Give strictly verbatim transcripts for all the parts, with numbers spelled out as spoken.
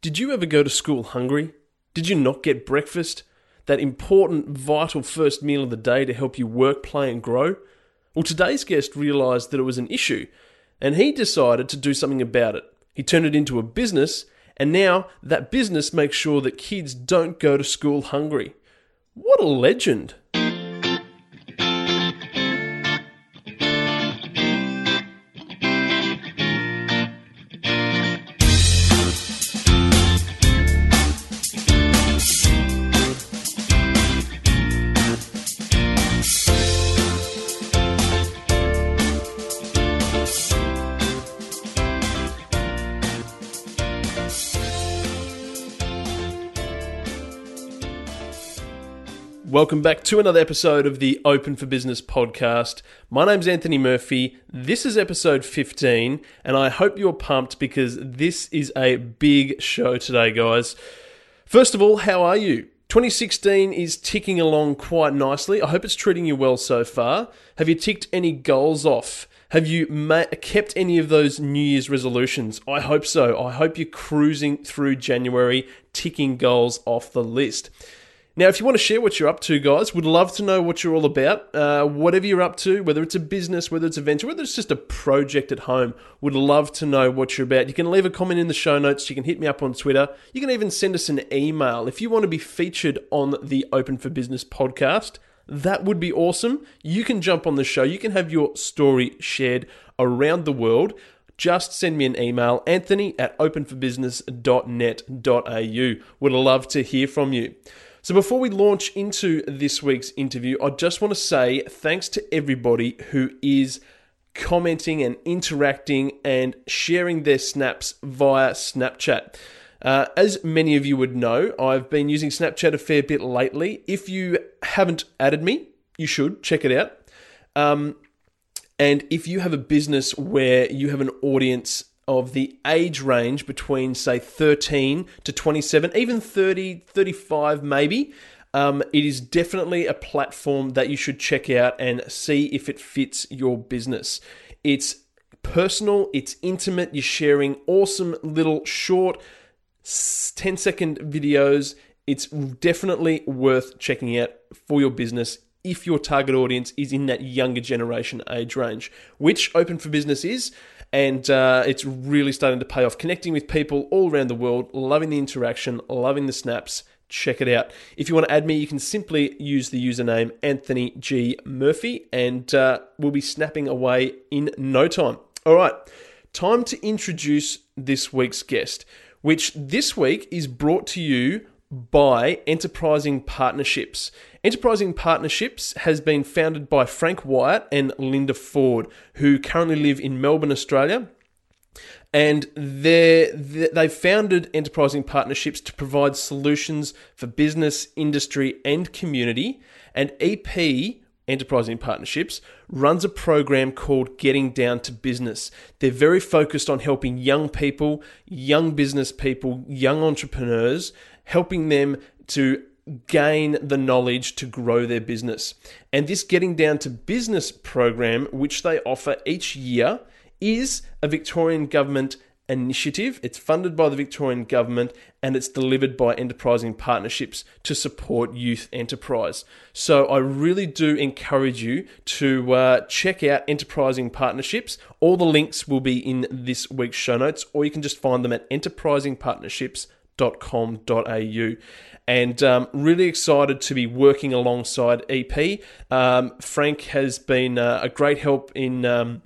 Did you ever go to school hungry? Did you not get breakfast? That important, vital first meal of the day to help you work, play and grow? Well, today's guest realised that it was an issue, and he decided to do something about it. He turned it into a business, and now that business makes sure that kids don't go to school hungry. What a legend! Welcome back to another episode of the Open for Business podcast. My name's Anthony Murphy. This is episode fifteen, and I hope you're pumped because this is a big show today, guys. First of all, how are you? twenty sixteen is ticking along quite nicely. I hope it's treating you well so far. Have you ticked any goals off? Have you ma- kept any of those New Year's resolutions? I hope so. I hope you're cruising through January, ticking goals off the list. Now, if you want to share what you're up to, guys, would love to know what you're all about. Uh, whatever you're up to, whether it's a business, whether it's a venture, whether it's just a project at home, would love to know what you're about. You can leave a comment in the show notes. You can hit me up on Twitter. You can even send us an email. If you want to be featured on the Open for Business podcast, that would be awesome. You can jump on the show. You can have your story shared around the world. Just send me an email, anthony at open for business dot net dot a u. Would love to hear from you. So before we launch into this week's interview, I just want to say thanks to everybody who is commenting and interacting and sharing their snaps via Snapchat. Uh, as many of you would know, I've been using Snapchat a fair bit lately. If you haven't added me, you should check it out. Um, and if you have a business where you have an audience of the age range between, say, thirteen to twenty-seven, even thirty, thirty-five maybe, um, it is definitely a platform that you should check out and see if it fits your business. It's personal, it's intimate, you're sharing awesome little short ten-second videos. It's definitely worth checking out for your business if your target audience is in that younger generation age range, which Open for Business is. And uh, it's really starting to pay off. Connecting with people all around the world, loving the interaction, loving the snaps. Check it out. If you want to add me, you can simply use the username Anthony G. Murphy, and uh, we'll be snapping away in no time. All right, time to introduce this week's guest, which this week is brought to you by Enterprising Partnerships. Enterprising Partnerships has been founded by Frank Wyatt and Linda Ford, who currently live in Melbourne, Australia. And they they founded Enterprising Partnerships to provide solutions for business, industry, and community. And E P, Enterprising Partnerships, runs a program called Getting Down to Business. They're very focused on helping young people, young business people, young entrepreneurs, helping them to gain the knowledge to grow their business. And this Getting Down to Business program, which they offer each year, is a Victorian government initiative. It's funded by the Victorian government, and it's delivered by Enterprising Partnerships to support youth enterprise. So I really do encourage you to uh, check out Enterprising Partnerships. All the links will be in this week's show notes, or you can just find them at enterprising partnerships dot com dot a u. And um, really excited to be working alongside E P. Um, Frank has been uh, a great help in um,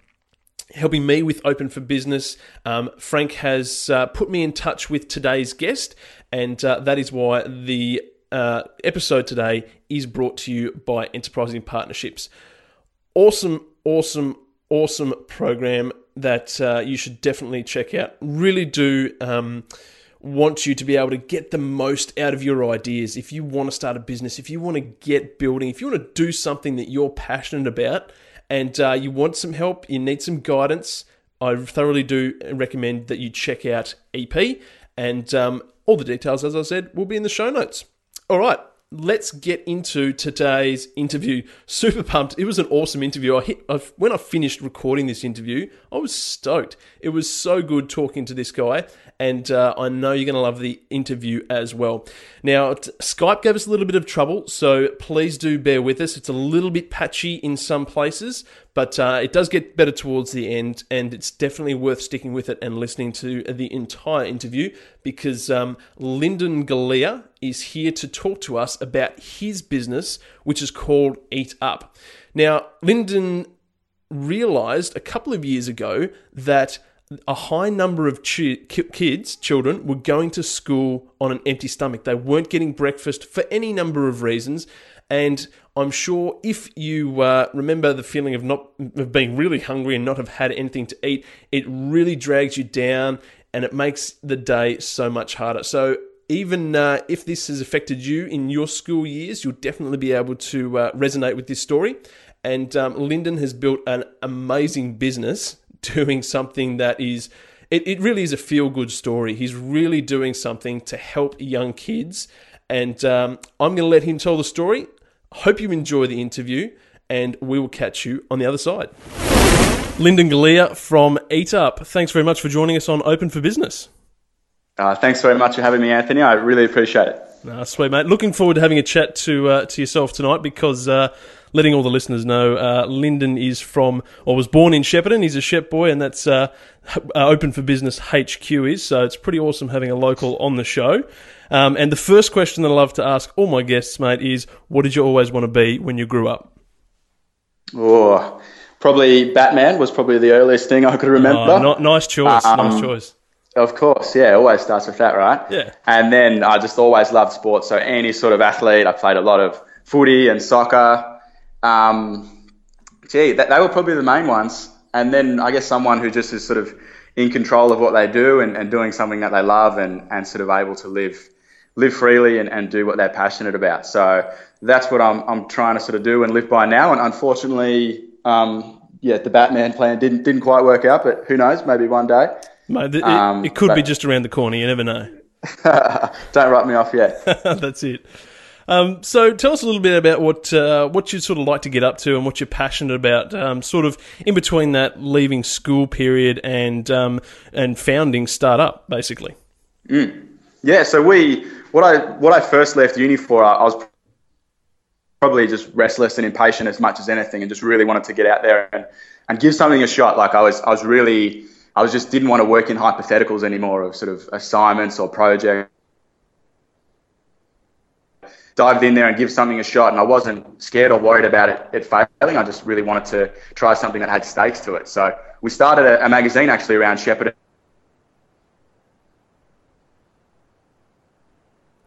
helping me with Open for Business. Um, Frank has uh, put me in touch with today's guest, and uh, that is why the uh, episode today is brought to you by Enterprising Partnerships. Awesome, awesome, awesome program that uh, you should definitely check out. Really do Um, want you to be able to get the most out of your ideas. If you want to start a business, if you want to get building, if you want to do something that you're passionate about and uh, you want some help, you need some guidance, I thoroughly do recommend that you check out E P. And um, all the details, as I said, will be in the show notes. All right, let's get into today's interview. Super pumped. It was an awesome interview. I hit, I, when I finished recording this interview, I was stoked. It was so good talking to this guy, and uh, I know you're going to love the interview as well. Now, Skype gave us a little bit of trouble, so please do bear with us. It's a little bit patchy in some places, but uh, it does get better towards the end, and it's definitely worth sticking with it and listening to the entire interview, because um, Lyndon Galea is here to talk to us about his business, which is called Eat Up. Now, Lyndon realized a couple of years ago that a high number of ch- kids, children, were going to school on an empty stomach. They weren't getting breakfast for any number of reasons. And I'm sure if you uh, remember the feeling of not of being really hungry and not have had anything to eat, it really drags you down and it makes the day so much harder. So even uh, if this has affected you in your school years, you'll definitely be able to uh, resonate with this story. And um, Lyndon has built an amazing business doing something that is, it, it really is a feel-good story. He's really doing something to help young kids. And um, I'm going to let him tell the story. Hope you enjoy the interview, and we will catch you on the other side. Lyndon Galea from Eat Up, thanks very much for joining us on Open for Business. Uh, thanks very much for having me, Anthony. I really appreciate it. Uh, sweet, mate. Looking forward to having a chat to uh, to yourself tonight, because uh, letting all the listeners know, uh, Lyndon is from, or was born in Shepparton. He's a Shep boy, and that's uh, Open for Business H Q is, so it's pretty awesome having a local on the show. Um, and the first question that I love to ask all my guests, mate, is what did you always want to be when you grew up? Oh, probably Batman was probably the earliest thing I could remember. Oh, n- nice choice, um, nice choice. Of course, yeah, always starts with that, right? Yeah. And then I just always loved sports, so any sort of athlete. I played a lot of footy and soccer. Um, gee, that, they were probably the main ones. And then I guess someone who just is sort of in control of what they do and, and doing something that they love and, and sort of able to live live freely and, and do what they're passionate about. So that's what I'm I'm trying to sort of do and live by now. And unfortunately, um, yeah, the Batman plan didn't didn't quite work out, but who knows, maybe one day. Mate, it, um, it could but, be just around the corner, you never know. Don't write me off yet. That's it. Um, so tell us a little bit about what uh, what you sort of like to get up to and what you're passionate about, um, sort of in between that leaving school period and um, and founding startup, basically. Mm. Yeah, so we... What I what I first left uni for, I was probably just restless and impatient as much as anything, and just really wanted to get out there and, and give something a shot. Like I was I was really I was just didn't want to work in hypotheticals anymore of sort of assignments or projects. Dived in there and give something a shot, and I wasn't scared or worried about it, it failing. I just really wanted to try something that had stakes to it. So we started a, a magazine actually around Shepparton.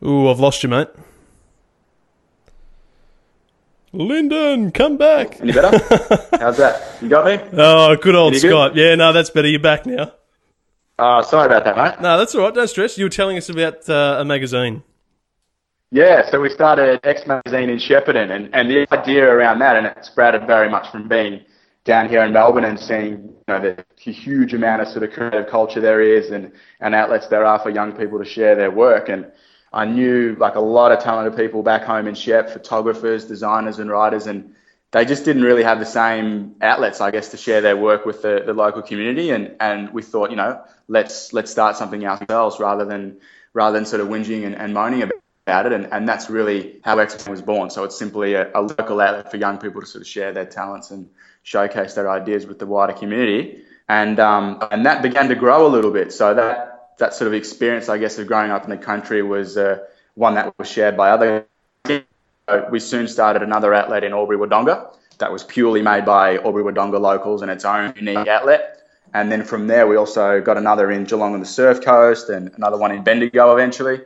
Ooh, I've lost you, mate. Lyndon, come back. Any better? How's that? You got me? Oh, good old Skype. Good? Yeah, no, that's better. You're back now. Uh, sorry about that, mate. No, that's all right. Don't stress. You were telling us about uh, a magazine. Yeah, so we started X Magazine in Shepparton, and, and the idea around that, and it sprouted very much from being down here in Melbourne and seeing, you know, the huge amount of sort of creative culture there is and, and outlets there are for young people to share their work. And I knew like a lot of talented people back home in Shep, photographers, designers and writers, and they just didn't really have the same outlets, I guess, to share their work with the, the local community. And, and we thought, you know, let's let's start something ourselves rather than rather than sort of whinging and, and moaning about it. And, and that's really how X was born. So it's simply a, a local outlet for young people to sort of share their talents and showcase their ideas with the wider community. And um, and that began to grow a little bit. So that... that sort of experience, I guess, of growing up in the country was uh, one that was shared by other. We soon started another outlet in Albury Wodonga that was purely made by Albury Wodonga locals and its own unique outlet. And then from there, we also got another in Geelong on the Surf Coast and another one in Bendigo eventually.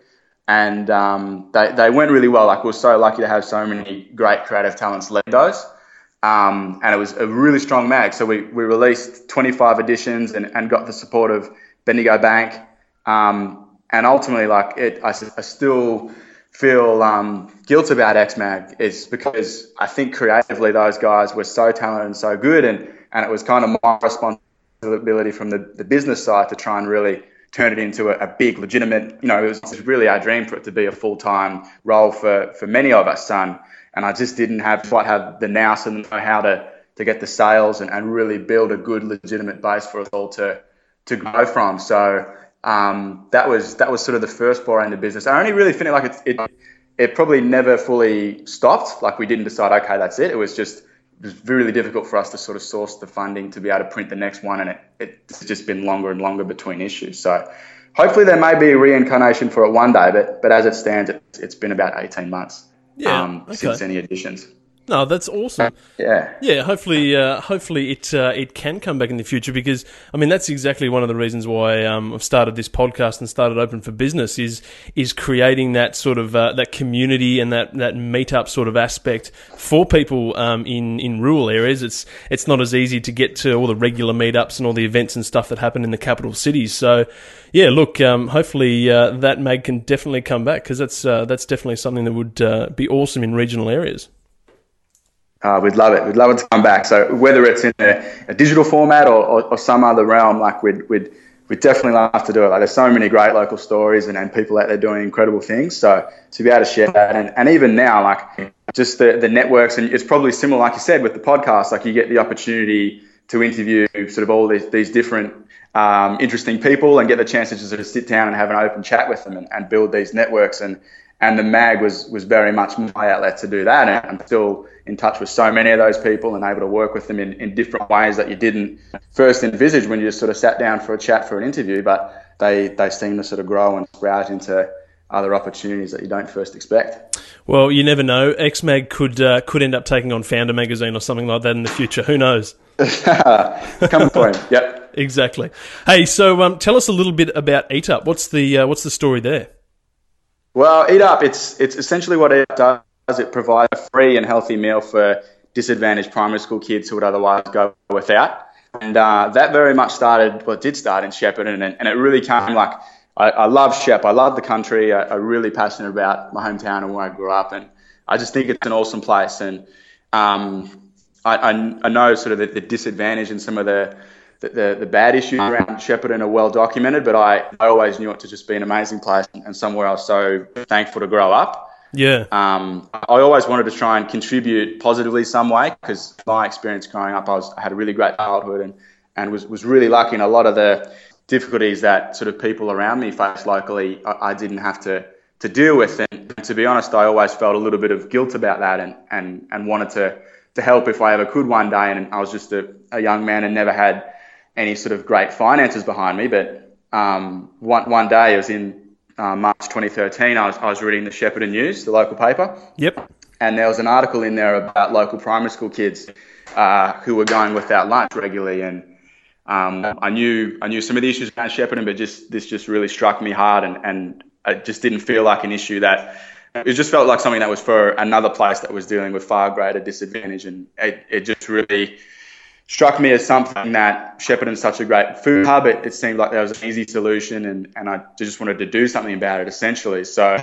And um, they, they went really well. Like, we were so lucky to have so many great creative talents lead those. Um, and it was a really strong mag. So we, we released twenty-five editions and, and got the support of Bendigo Bank. Um, and ultimately, like it, I, I still feel um, guilt about X-Mag is because I think creatively those guys were so talented and so good, and, and it was kind of my responsibility from the, the business side to try and really turn it into a, a big, legitimate, you know, it was, it was really our dream for it to be a full-time role for, for many of us. Um, and I just didn't have quite have the nous and know how to, to get the sales and, and really build a good, legitimate base for us all to to grow from. So um, that was that was sort of the first foray into business. I only really finished, like it, it it probably never fully stopped. Like we didn't decide, okay, that's it. It was just it was really difficult for us to sort of source the funding to be able to print the next one, and it, it's just been longer and longer between issues. So hopefully there may be a reincarnation for it one day, but but as it stands, it, it's been about eighteen months yeah, um, okay. since any additions. No, that's awesome. Yeah, yeah. Hopefully, uh, hopefully it uh, it can come back in the future, because I mean that's exactly one of the reasons why um, I've started this podcast and started Open for Business is is creating that sort of uh, that community and that that meetup sort of aspect for people um, in in rural areas. It's it's not as easy to get to all the regular meetups and all the events and stuff that happen in the capital cities. So, yeah, look, um, hopefully uh, that mag can definitely come back, because that's uh, that's definitely something that would uh, be awesome in regional areas. Uh, we'd love it. We'd love it to come back. So whether it's in a, a digital format or, or, or some other realm, like we'd we'd we'd definitely love to do it. Like there's so many great local stories and, and people out there doing incredible things. So to be able to share that, and, and even now, like just the, the networks, and it's probably similar, like you said, with the podcast. Like you get the opportunity to interview sort of all these these different um, interesting people and get the chance to just sort of sit down and have an open chat with them and, and build these networks. And And the mag was was very much my outlet to do that. And I'm still in touch with so many of those people and able to work with them in, in different ways that you didn't first envisage when you just sort of sat down for a chat for an interview, but they, they seem to sort of grow and sprout into other opportunities that you don't first expect. Well, you never know. X-Mag could uh, could end up taking on Founder Magazine or something like that in the future. Who knows? Coming for him. Yep. Exactly. Hey, so um, tell us a little bit about Eat Up. What's the, uh, what's the story there? Well, Eat Up, it's it's essentially what it does. It provides a free and healthy meal for disadvantaged primary school kids who would otherwise go without. And uh, that very much started, well, it did start in Shepparton, and, and it really came like, I, I love Shep, I love the country, I, I'm really passionate about my hometown and where I grew up, and I just think it's an awesome place. And um, I, I, I know sort of the, the disadvantage and some of the The, the bad issues around Shepparton are well documented, but I, I always knew it to just be an amazing place and somewhere I was so thankful to grow up. Yeah. Um, I always wanted to try and contribute positively some way, because my experience growing up, I, was, I had a really great childhood and, and was, was really lucky in a lot of the difficulties that sort of people around me faced locally, I, I didn't have to, to deal with. And to be honest, I always felt a little bit of guilt about that and, and, and wanted to, to help if I ever could one day. And I was just a, a young man and never had any sort of great finances behind me, but um, one one day, it was in uh, March twenty thirteen, I was I was reading the Shepparton News, the local paper. Yep. And there was an article in there about local primary school kids uh, who were going without lunch regularly, and um, I knew I knew some of the issues around Shepparton, but just this just really struck me hard, and and it just didn't feel like an issue that. It just felt like something that was for another place that was dealing with far greater disadvantage, and it, it just really struck me as something that Shepparton's such a great food hub. It, it seemed like there was an easy solution, and, and I just wanted to do something about it, essentially. So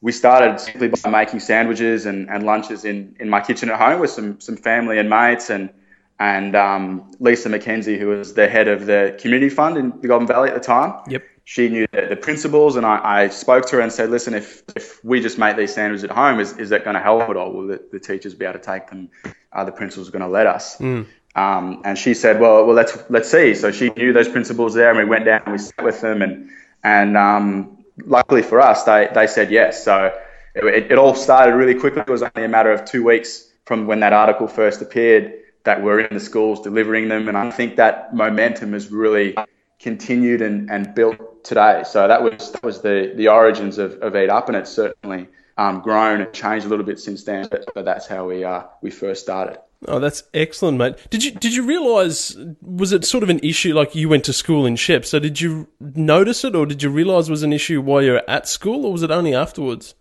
we started simply by making sandwiches and, and lunches in, in my kitchen at home with some some family and mates, and and um, Lisa McKenzie, who was the head of the community fund in the Golden Valley at the time. Yep. She knew the, the principals, and I, I spoke to her and said, listen, if, if we just make these sandwiches at home, is, is that going to help at all? Will the, the teachers be able to take them? Are the principals going to let us? Mm. Um, and she said, well, well, let's let's see. So she knew those principals there, and we went down and we sat with them, and and um, luckily for us, they, they said yes. So it, it all started really quickly. It was only a matter of two weeks from when that article first appeared that we're in the schools delivering them, and I think that momentum has really continued and, and built today. So that was that was the, the origins of, of Eat Up, and it's certainly um, grown and changed a little bit since then, but, but that's how we uh, we first started. Oh, that's excellent, mate. Did you did you realise, was it sort of an issue, like you went to school in Shep, so did you notice it, or did you realise it was an issue while you were at school, or was it only afterwards?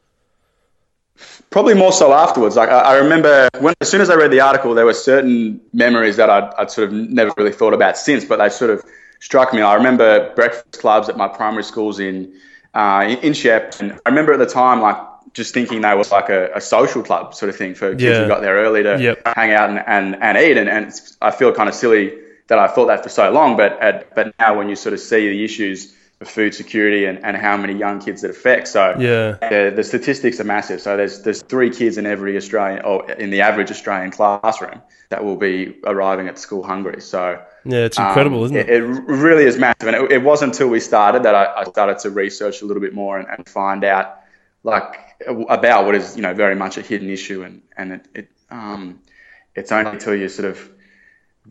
Probably more so afterwards. Like I, I remember, when, as soon as I read the article, there were certain memories that I'd, I'd sort of never really thought about since, but they sort of struck me. I remember breakfast clubs at my primary schools in, uh, in, in Shep, and I remember at the time, like, just thinking they were like a, a social club sort of thing for kids yeah. who got there early to yep. hang out and, and, and eat. And, and it's, I feel kind of silly that I thought that for so long, but at, but now when you sort of see the issues for food security and, and how many young kids it affects. So yeah, the, the statistics are massive. So there's there's three kids in every Australian, or in the average Australian classroom, that will be arriving at school hungry. So yeah, it's incredible, um, isn't it? It really is massive. And it, it wasn't until we started that I, I started to research a little bit more and, and find out like about what is, you know, very much a hidden issue. And, and it, it um it's only until you sort of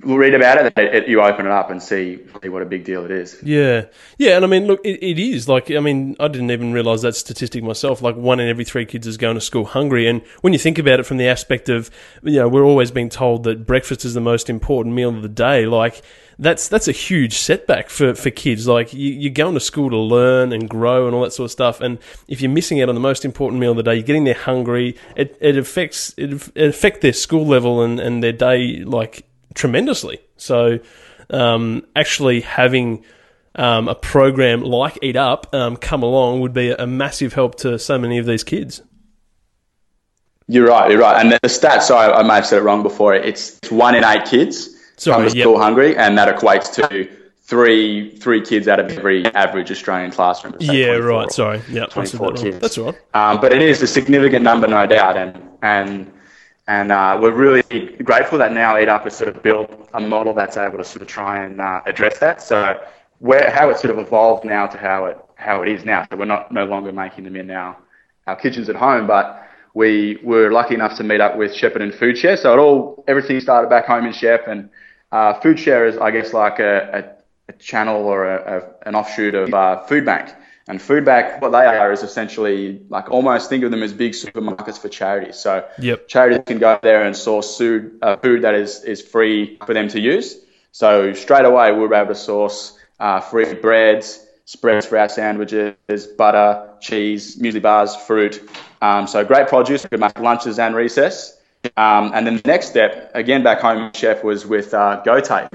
read about it that it, you open it up and see what a big deal it is. Yeah. Yeah. And I mean, look, it, it is like, I mean, I didn't even realize that statistic myself, like one in every three kids is going to school hungry. And when you think about it from the aspect of, you know, we're always being told that breakfast is the most important meal of the day. Like that's, that's a huge setback for, for kids. Like you, you're going to school to learn and grow and all that sort of stuff. And if you're missing out on the most important meal of the day, you're getting there hungry. It, it affects, it, it affects their school level and, and their day, like, tremendously. So um, actually having um, a program like Eat Up um, come along would be a massive help to so many of these kids. You're right, you're right. And the stats, sorry, I may have said it wrong before, it's, it's one in eight kids sorry, come to yep. school hungry, and that equates to three three kids out of every average Australian classroom. Yeah, right, sorry. Yeah, twenty-four that kids. That's all right. Um, but it is a significant number, no doubt, and and And uh, we're really grateful that now Eat Up has sort of built a model that's able to sort of try and uh, address that. So where how it's sort of evolved now to how it how it is now. So we're not no longer making them in our, our kitchens at home, but we were lucky enough to meet up with Shepparton Foodshare. So it all everything started back home in Shep, and uh, Foodshare is I guess like a, a, a channel or a, a, an offshoot of uh, Foodbank. And Foodbank, what they are is essentially like almost think of them as big supermarkets for charities. So yep. charities can go there and source food, uh, food that is, is free for them to use. So straight away we were able to source uh, free breads, spreads for our sandwiches, butter, cheese, muesli bars, fruit. Um, so great produce, we could make lunches and recess. Um, and then the next step, again back home, Chef, was with uh, GOTAFE.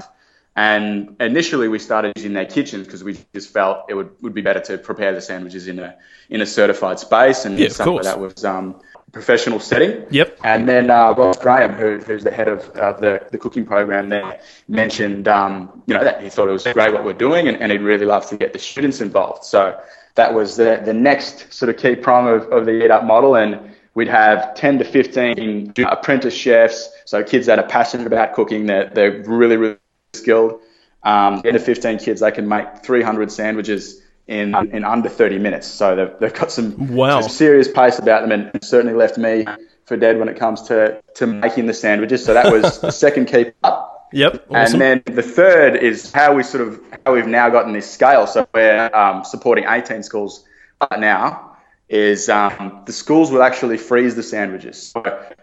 And initially we started using their kitchens because we just felt it would, would be better to prepare the sandwiches in a in a certified space and yeah, something like that was um professional setting. Yep. And then uh, Ross Graham, who, who's the head of uh, the, the cooking program there, mentioned um, you know, that he thought it was great what we're doing and, and he'd really love to get the students involved. So that was the, the next sort of key prong of, of the Eat Up model, and we'd have ten to fifteen apprentice chefs, so kids that are passionate about cooking, they're, they're really, really skilled. Um, ten to fifteen kids, they can make three hundred sandwiches in in under thirty minutes. So they've they've got some, wow. some serious pace about them, and certainly left me for dead when it comes to, to making the sandwiches. So that was the second key part. Yep. Awesome. And then the third is how we sort of how we've now gotten this scale. So we're um, supporting eighteen schools right now. Is um, the schools will actually freeze the sandwiches. So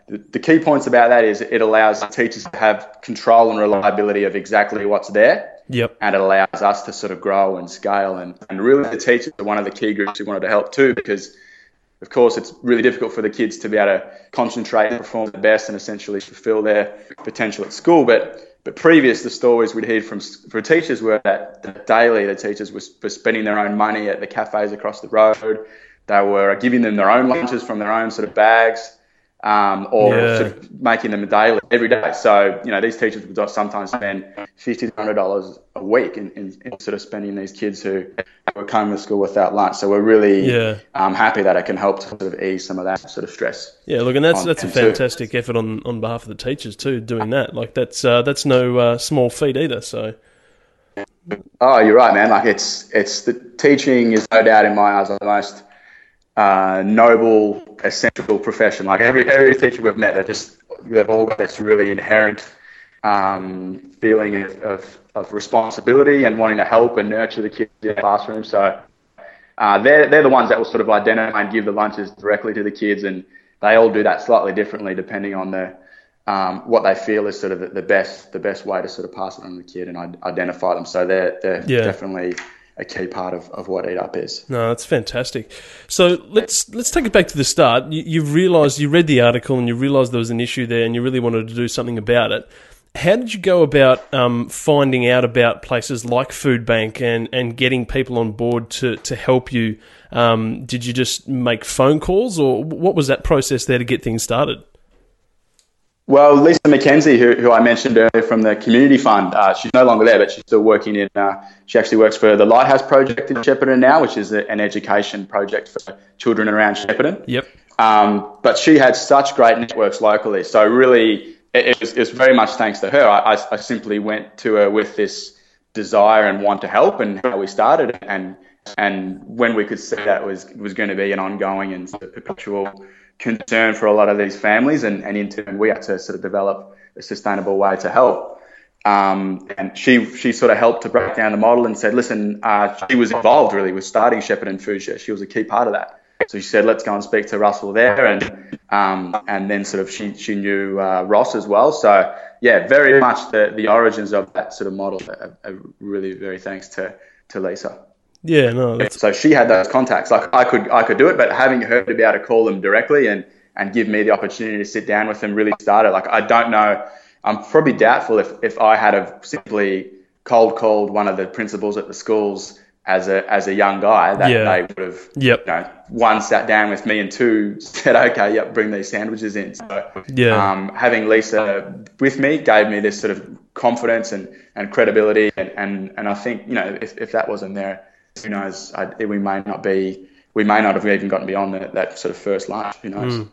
the, the key points about that is it allows teachers to have control and reliability of exactly what's there. Yep. And it allows us to sort of grow and scale. And, and really the teachers are one of the key groups we wanted to help too, because of course it's really difficult for the kids to be able to concentrate and perform the best and essentially fulfill their potential at school. But But previous, the stories we'd heard from for teachers were that, that daily the teachers were, were spending their own money at the cafes across the road. They were giving them their own lunches from their own sort of bags, um, or yeah. sort of making them daily every day. So, you know, these teachers would sometimes spend fifty dollars, one hundred dollars a week in, in, in sort of spending these kids who were coming to school without lunch. So we're really yeah. um, happy that it can help to sort of ease some of that sort of stress. Yeah, look, and that's that's a fantastic too. effort on, on behalf of the teachers too, doing that. Like that's uh, that's no uh, small feat either, so... Oh, you're right, man. Like it's, it's the teaching is no doubt in my eyes the most... Uh, noble, essential profession. Like every every teacher we've met, they just they've all got this really inherent um, feeling of, of of responsibility and wanting to help and nurture the kids in the classroom. So uh, they're they're the ones that will sort of identify and give the lunches directly to the kids, and they all do that slightly differently depending on the um, what they feel is sort of the, the best the best way to sort of pass it on to the kid and I- identify them. So they're they're yeah. definitely a key part of, of what Eat Up is. No, that's fantastic. So let's let's take it back to the start. You, you realised, you read the article and you realised there was an issue there and you really wanted to do something about it. How did you go about um, finding out about places like Foodbank and, and getting people on board to, to help you? Um, did you just make phone calls, or what was that process there to get things started? Well, Lisa McKenzie, who, who I mentioned earlier from the community fund, uh, she's no longer there, but she's still working in, uh, she actually works for the Lighthouse Project in Shepparton now, which is a, an education project for children around Shepparton. Yep. Um, but she had such great networks locally. So really, it, it, was, it was very much thanks to her. I, I, I simply went to her with this desire and want to help, and how we started. And and when we could see that was was going to be an ongoing and perpetual concern for a lot of these families, and, and in turn we had to sort of develop a sustainable way to help. Um, and she she sort of helped to break down the model and said, listen, uh, she was involved really with starting Shepparton Foodshare. She was a key part of that. So she said, let's go and speak to Russell there, and um, and then sort of she she knew uh, Ross as well. So yeah, very much the the origins of that sort of model are, are really very thanks to to Lisa. Yeah, no. That's... So she had those contacts. Like I could, I could do it, but having her to be able to call them directly and, and give me the opportunity to sit down with them really started. Like I don't know, I'm probably doubtful if, if I had have simply cold called one of the principals at the schools as a as a young guy, that yeah. they would have, yep. you know, one sat down with me and two said, okay, yep, bring these sandwiches in. So yeah. um, having Lisa with me gave me this sort of confidence and, and credibility, and, and, and I think, you know, if, if that wasn't there, who knows, I, we may not be, we may not have even gotten beyond that, that sort of first lunch, who knows. Mm.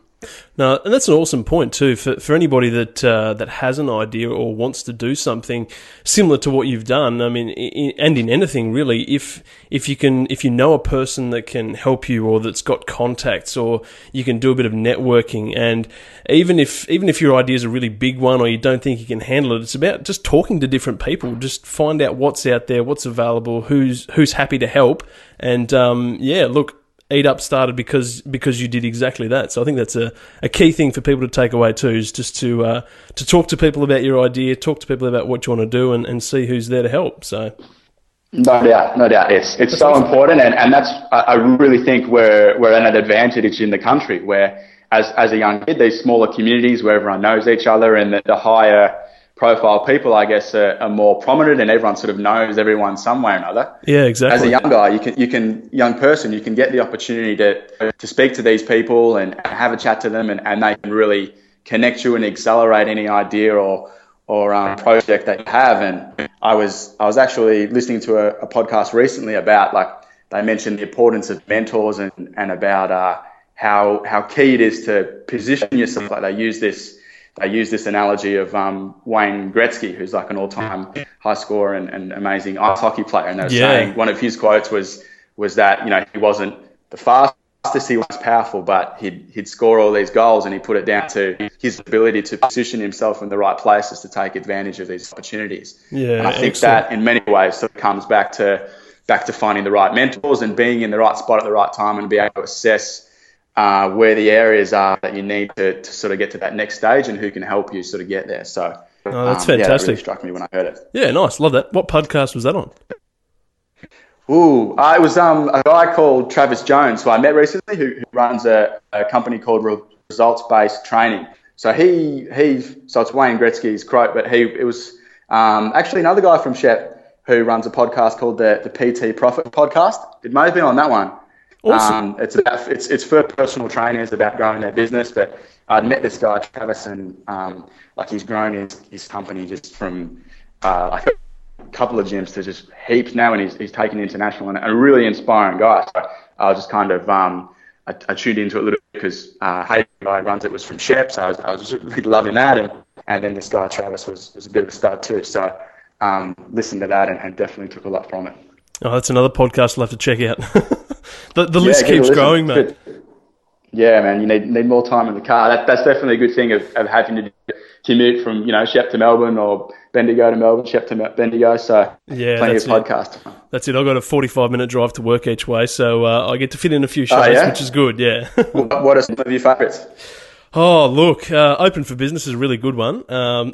No, and that's an awesome point too, for for anybody that uh, that has an idea or wants to do something similar to what you've done. I mean, in, and in anything really, if if you can, if you know a person that can help you, or that's got contacts, or you can do a bit of networking, and even if even if your idea is a really big one, or you don't think you can handle it, it's about just talking to different people. Just find out what's out there, what's available, who's who's happy to help, and um, yeah, look. Eat Up started because because you did exactly that. So I think that's a, a key thing for people to take away too, is just to uh, to talk to people about your idea, talk to people about what you want to do, and, and see who's there to help. So no doubt, no doubt. It's it's that's so awesome. important, and, and that's I really think we're we're at an advantage in the country where as as a young kid, these smaller communities where everyone knows each other, and the, the higher profile people, I guess, are, are more prominent, and everyone sort of knows everyone some way or another. Yeah, exactly. As a young guy, you can, you can, young person, you can get the opportunity to to speak to these people and have a chat to them, and, and they can really connect you and accelerate any idea or or um, project that you have. And I was I was actually listening to a, a podcast recently about, like, they mentioned the importance of mentors, and and about uh, how how key it is to position yourself. Like they use this. They use this analogy of um, Wayne Gretzky, who's like an all-time high scorer and, and amazing ice hockey player. And they were yeah. saying one of his quotes was was that, you know, he wasn't the fastest, he was powerful, but he'd he'd score all these goals, and he put it down to his ability to position himself in the right places to take advantage of these opportunities. Yeah, and I think excellent. that in many ways sort of comes back to back to finding the right mentors and being in the right spot at the right time, and be able to assess Uh, where the areas are that you need to, to sort of get to that next stage, and who can help you sort of get there. So oh, that's um, fantastic. Yeah, it really struck me when I heard it. Yeah, nice. Love that. What podcast was that on? Ooh, uh, it was um, a guy called Travis Jones, who I met recently, who, who runs a, a company called Re- Results Based Training. So he, he so it's Wayne Gretzky's quote, but he it was um, actually another guy from Shep who runs a podcast called the, the P T Profit Podcast. It may have been on that one. Awesome. Um, it's about it's it's for personal trainers about growing their business, but I met this guy Travis, and um, like he's grown his, his company just from uh, like a couple of gyms to just heaps now, and he's he's taken international, and a really inspiring guy. So I was just kind of um, I, I tuned into it a little bit because uh, hey, the guy runs it was from Shep, so I was I was just really loving that, and, and then this guy Travis was was a bit of a stud too. So um, listened to that and, and definitely took a lot from it. Oh, that's another podcast I'll have to check out. the the yeah, list keeps growing, mate. Yeah, man, you need need more time in the car. That, that's definitely a good thing of, of having to commute from, you know, Shep to Melbourne, or Bendigo to Melbourne, Shep to Bendigo. So yeah, plenty of podcasts. That's it. I've got a forty-five minute drive to work each way, so uh, I get to fit in a few shows, oh, yeah? which is good, yeah. what, what are some of your favourites? Oh, look, uh, Open for Business is a really good one. Um,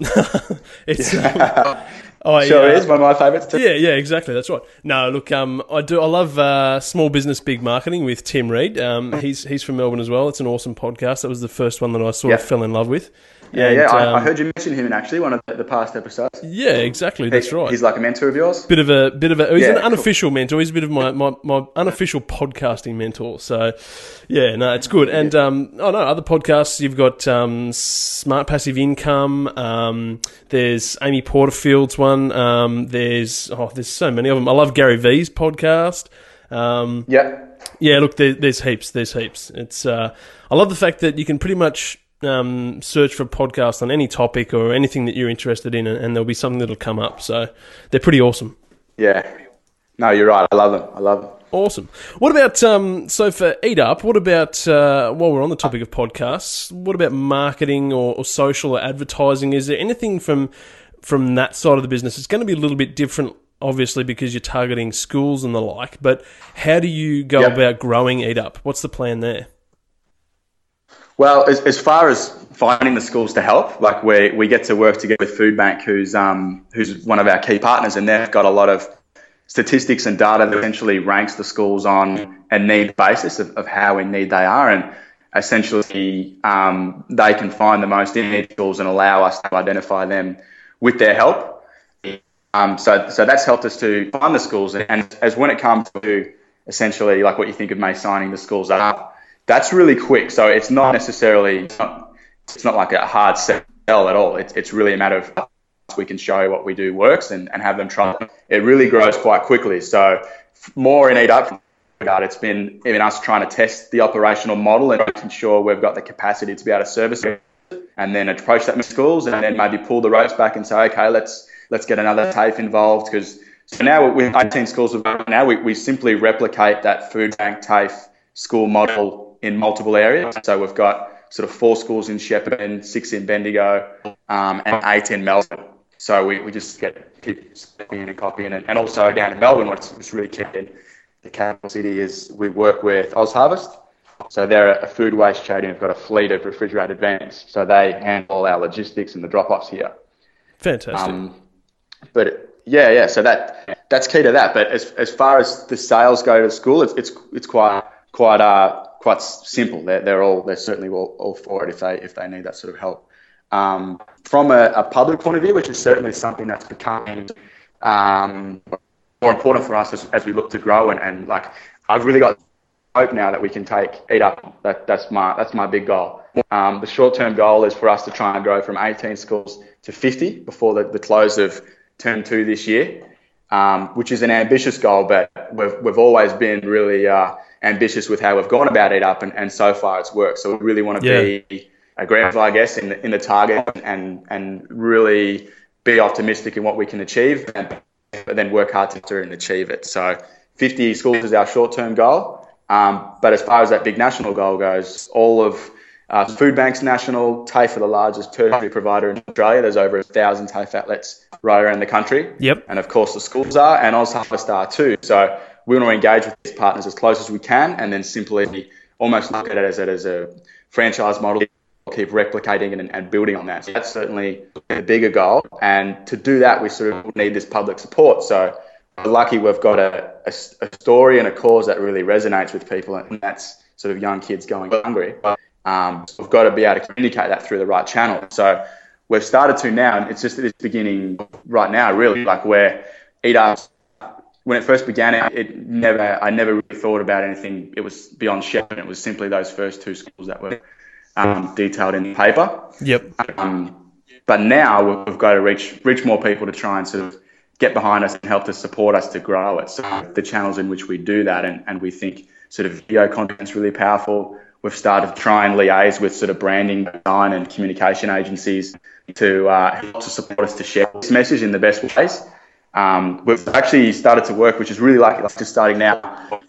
it's... Um, I, sure uh, is one of my favourites too. Yeah, yeah, exactly. That's right. No, look, um, I do. I love uh, Small Business Big Marketing with Tim Reed. Um, he's he's from Melbourne as well. It's an awesome podcast. That was the first one that I sort yep. of fell in love with. Yeah, and, yeah. I, um, I heard you mention him actually one of the, the past episodes. Yeah, exactly. That's he, right. He's like a mentor of yours. Bit of a bit of a. He's yeah, an unofficial cool. mentor. He's a bit of my, my, my unofficial podcasting mentor. So, yeah, no, it's good. And yeah. um, oh no, other podcasts you've got um, Smart Passive Income. Um, there's Amy Porterfield's one. Um, there's oh, there's so many of them. I love Gary V's podcast. Um, yeah. Yeah, look, there, there's heaps. There's heaps. It's uh, I love the fact that you can pretty much um, search for podcasts on any topic or anything that you're interested in, and, and there'll be something that'll come up. So they're pretty awesome. Yeah. No, you're right. I love them. I love them. Awesome. What about, um, so for Eat Up, what about, uh, while we're on the topic of podcasts, what about marketing or, or social or advertising? Is there anything from from that side of the business? It's going to be a little bit different, obviously, because you're targeting schools and the like, but how do you go yep. about growing Eat Up? What's the plan there? Well, as, as far as finding the schools to help, like we we get to work together with Foodbank, who's um who's one of our key partners, and they've got a lot of statistics and data that essentially ranks the schools on a need basis of, of how in need they are, and essentially um, they can find the most in need schools and allow us to identify them with their help. Um, so, so that's helped us to find the schools, and, and as when it comes to essentially like what you think of me signing the schools up, that's really quick. So it's not necessarily, it's not, it's not like a hard sell at all. It's it's really a matter of we can show what we do works and, and have them try. It really grows quite quickly. So more in Eat Up, it's been even us trying to test the operational model and making sure we've got the capacity to be able to service it, and then approach that with schools, and then maybe pull the ropes back and say, okay, let's. Let's get another TAFE involved, because so now with eighteen schools, now we, we simply replicate that Foodbank TAFE school model in multiple areas. So we've got sort of four schools in Shepparton, six in Bendigo, um, and eight in Melbourne. So we, we just get keep copying and copying, and, and also down in Melbourne, what's, what's really key in the capital city is we work with Oz Harvest. So they're a food waste chain, and we've got a fleet of refrigerated vans. So they handle our logistics and the drop-offs here. Fantastic. Um, But yeah, yeah. So that that's key to that. But as as far as the sales go to school, it's it's it's quite quite uh quite simple. They're they're all they're certainly all, all for it if they if they need that sort of help. Um, from a, a public point of view, which is certainly something that's becoming um more important for us as, as we look to grow, and, and like I've really got hope now that we can take Eat Up. That that's my that's my big goal. Um, the short term goal is for us to try and grow from eighteen schools to fifty before the, the close of term two this year, um, which is an ambitious goal, but we've we've always been really uh, ambitious with how we've gone about Eat Up, and, and so far it's worked. So we really want to yeah. be aggressive, I guess, in the, in the target, and and really be optimistic in what we can achieve, and but then work hard to and achieve it. So fifty schools is our short-term goal, um, but as far as that big national goal goes, all of Uh, Foodbank's national, TAFE are the largest tertiary provider in Australia. There's over a thousand TAFE outlets right around the country. Yep. And of course the schools are, and Oz Harvest are too. So we want to engage with these partners as close as we can, and then simply almost look at it as, as a franchise model, keep replicating it and, and building on that. So that's certainly the bigger goal. And to do that, we sort of need this public support. So we're lucky we've got a, a, a story and a cause that really resonates with people, and that's sort of young kids going hungry. Um, so we've got to be able to communicate that through the right channel. So we've started to now, and it's just at its beginning right now, really, like where Eat Up, when it first began, it, it never, I never really thought about anything. It was beyond Shepparton. It was simply those first two schools that were um, detailed in the paper. Yep. Um, but now we've got to reach, reach more people to try and sort of get behind us and help to support us to grow it. So the channels in which we do that, and, and we think sort of video content's really powerful. We've started to try and liaise with sort of branding, design and communication agencies to uh, help to support us to share this message in the best ways. Um, we've actually started to work, which is really lucky, like just starting now.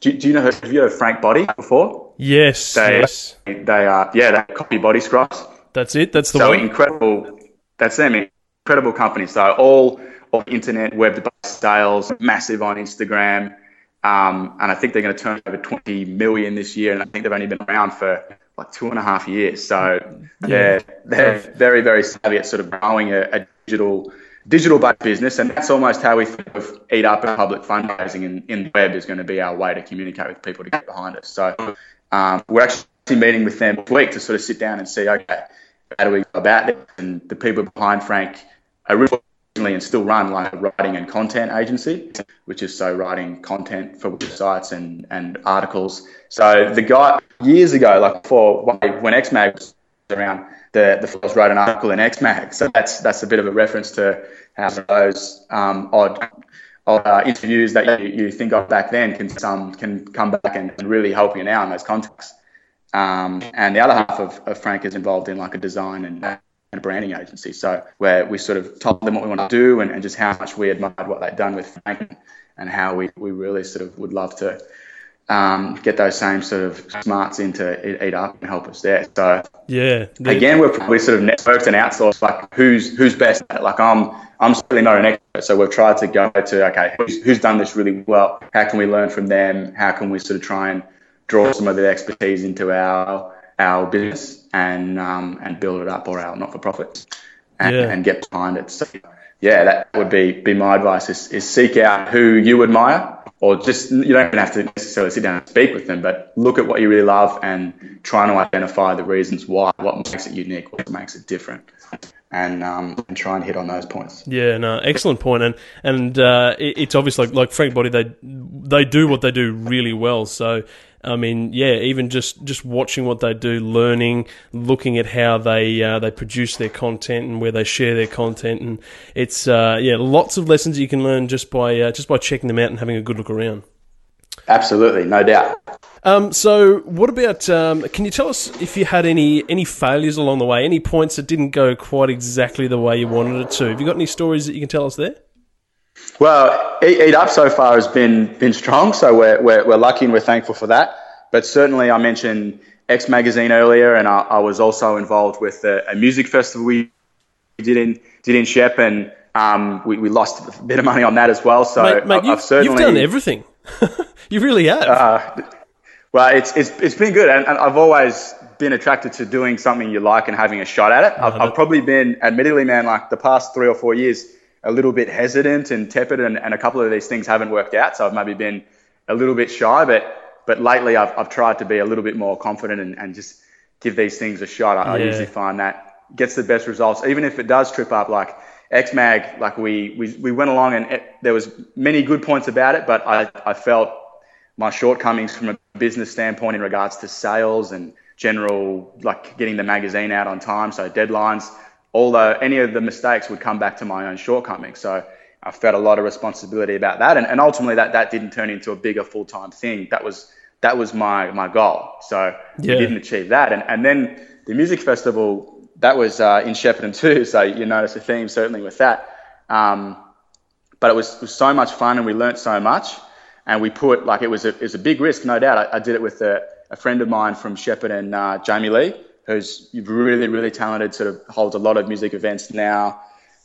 Do, do you know, have you heard of Frank Body before? Yes. They, yes. They are, yeah, they copy body scrubs. That's it. That's the so one. So incredible. That's them. Incredible company. So all, all internet, web-based sales, massive on Instagram. Um, and I think they're going to turn over twenty million this year, and I think they've only been around for like two and a half years. So yeah, they're very, very savvy at sort of growing a, a digital, digital-based business, and that's almost how we think of Eat Up and public fundraising in, in the web is going to be our way to communicate with people to get behind us. So um, we're actually meeting with them this week to sort of sit down and see, okay, how do we go about this? And the people behind Frank originally and still run like a writing and content agency, which is so writing content for websites and, and articles. So the guy years ago, like before, when X Mag was around, the the fellows wrote an article in X Mag. So that's that's a bit of a reference to how those um, odd odd uh, interviews that you, you think of back then can some can come back and, and really help you now in those contexts. Um, and the other half of, of Frank is involved in like a design and, and a branding agency. So where we sort of told them what we want to do and, and just how much we admired what they'd done with Frank and how we, we really sort of would love to um, get those same sort of smarts into Eat Up and help us there. So yeah, the, again, we're probably sort of networked and outsourced, like who's, who's best at it. Like I'm, I'm certainly not an expert. So we've tried to go to, okay, who's, who's done this really well? How can we learn from them? How can we sort of try and draw some of their expertise into our our business and um, and build it up, or our not-for-profits, and, yeah. and get behind it. So yeah, that would be be my advice is, is seek out who you admire, or just, you don't even have to necessarily sit down and speak with them, but look at what you really love and try to identify the reasons why, what makes it unique, what makes it different. And um and try and hit on those points. Yeah, no, excellent point. And and uh, it, it's obvious, like like Frank Body, they they do what they do really well. So I mean, yeah, even just, just watching what they do, learning, looking at how they uh, they produce their content and where they share their content, and it's uh, yeah, lots of lessons you can learn just by uh, just by checking them out and having a good look around. Absolutely, no doubt. Um, so what about, um, can you tell us if you had any, any failures along the way, any points that didn't go quite exactly the way you wanted it to? Have you got any stories that you can tell us there? Well, Eat Up so far has been been strong, so we're, we're, we're lucky and we're thankful for that. But certainly I mentioned X Magazine earlier, and I, I was also involved with a, a music festival we did in, did in Shep, and um, we, we lost a bit of money on that as well. So mate, mate, I've you've, certainly... You've done everything. You really have. Uh, well, it's it's it's been good, and, and I've always been attracted to doing something you like and having a shot at it. I've, I've probably been, admittedly, man, like the past three or four years, a little bit hesitant and tepid, and, and a couple of these things haven't worked out, so I've maybe been a little bit shy. But but lately, I've I've tried to be a little bit more confident and, and just give these things a shot. I, yeah. I usually find that gets the best results, even if it does trip up. Like X Mag, like we we we went along, and it, there was many good points about it, but I I felt my shortcomings from a business standpoint in regards to sales and general, like getting the magazine out on time, so deadlines, although any of the mistakes would come back to my own shortcomings. So I felt a lot of responsibility about that. And, and ultimately that, that didn't turn into a bigger full-time thing. That was that was my, my goal. So yeah. We didn't achieve that. And and then the music festival, that was uh, in Shepparton too. So you notice a theme certainly with that. Um, but it was, it was so much fun, and we learnt so much. And we put, like, it was a, it was a big risk, no doubt. I, I did it with a, a friend of mine from Shepparton, uh, Jamie Lee, who's really, really talented, sort of holds a lot of music events now,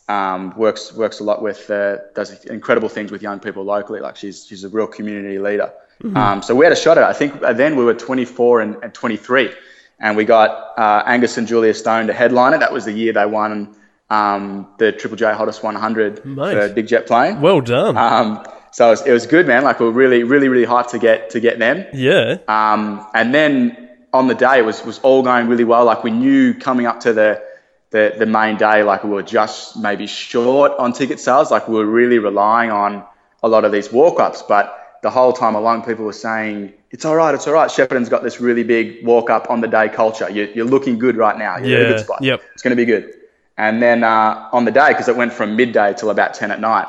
um, works works a lot with, uh, does incredible things with young people locally. Like, she's she's a real community leader. Mm-hmm. Um, so we had a shot at it. I think then we were twenty-four and, and twenty-three, and we got uh, Angus and Julia Stone to headline it. That was the year they won um, the Triple J Hottest one hundred Mate. For Big Jet Plane. Well done. Um, So it was, it was good, man. Like, we were really, really, really hyped to get to get them. Yeah. Um, and then on the day, it was was all going really well. Like, we knew coming up to the the, the main day, like, we were just maybe short on ticket sales. Like, we were really relying on a lot of these walk-ups. But the whole time along, people were saying, it's all right, it's all right. Shepparton's got this really big walk-up on the day culture. You're, you're looking good right now. You're yeah. in a good spot. Yep. It's going to be good. And then uh, on the day, because it went from midday till about ten at night,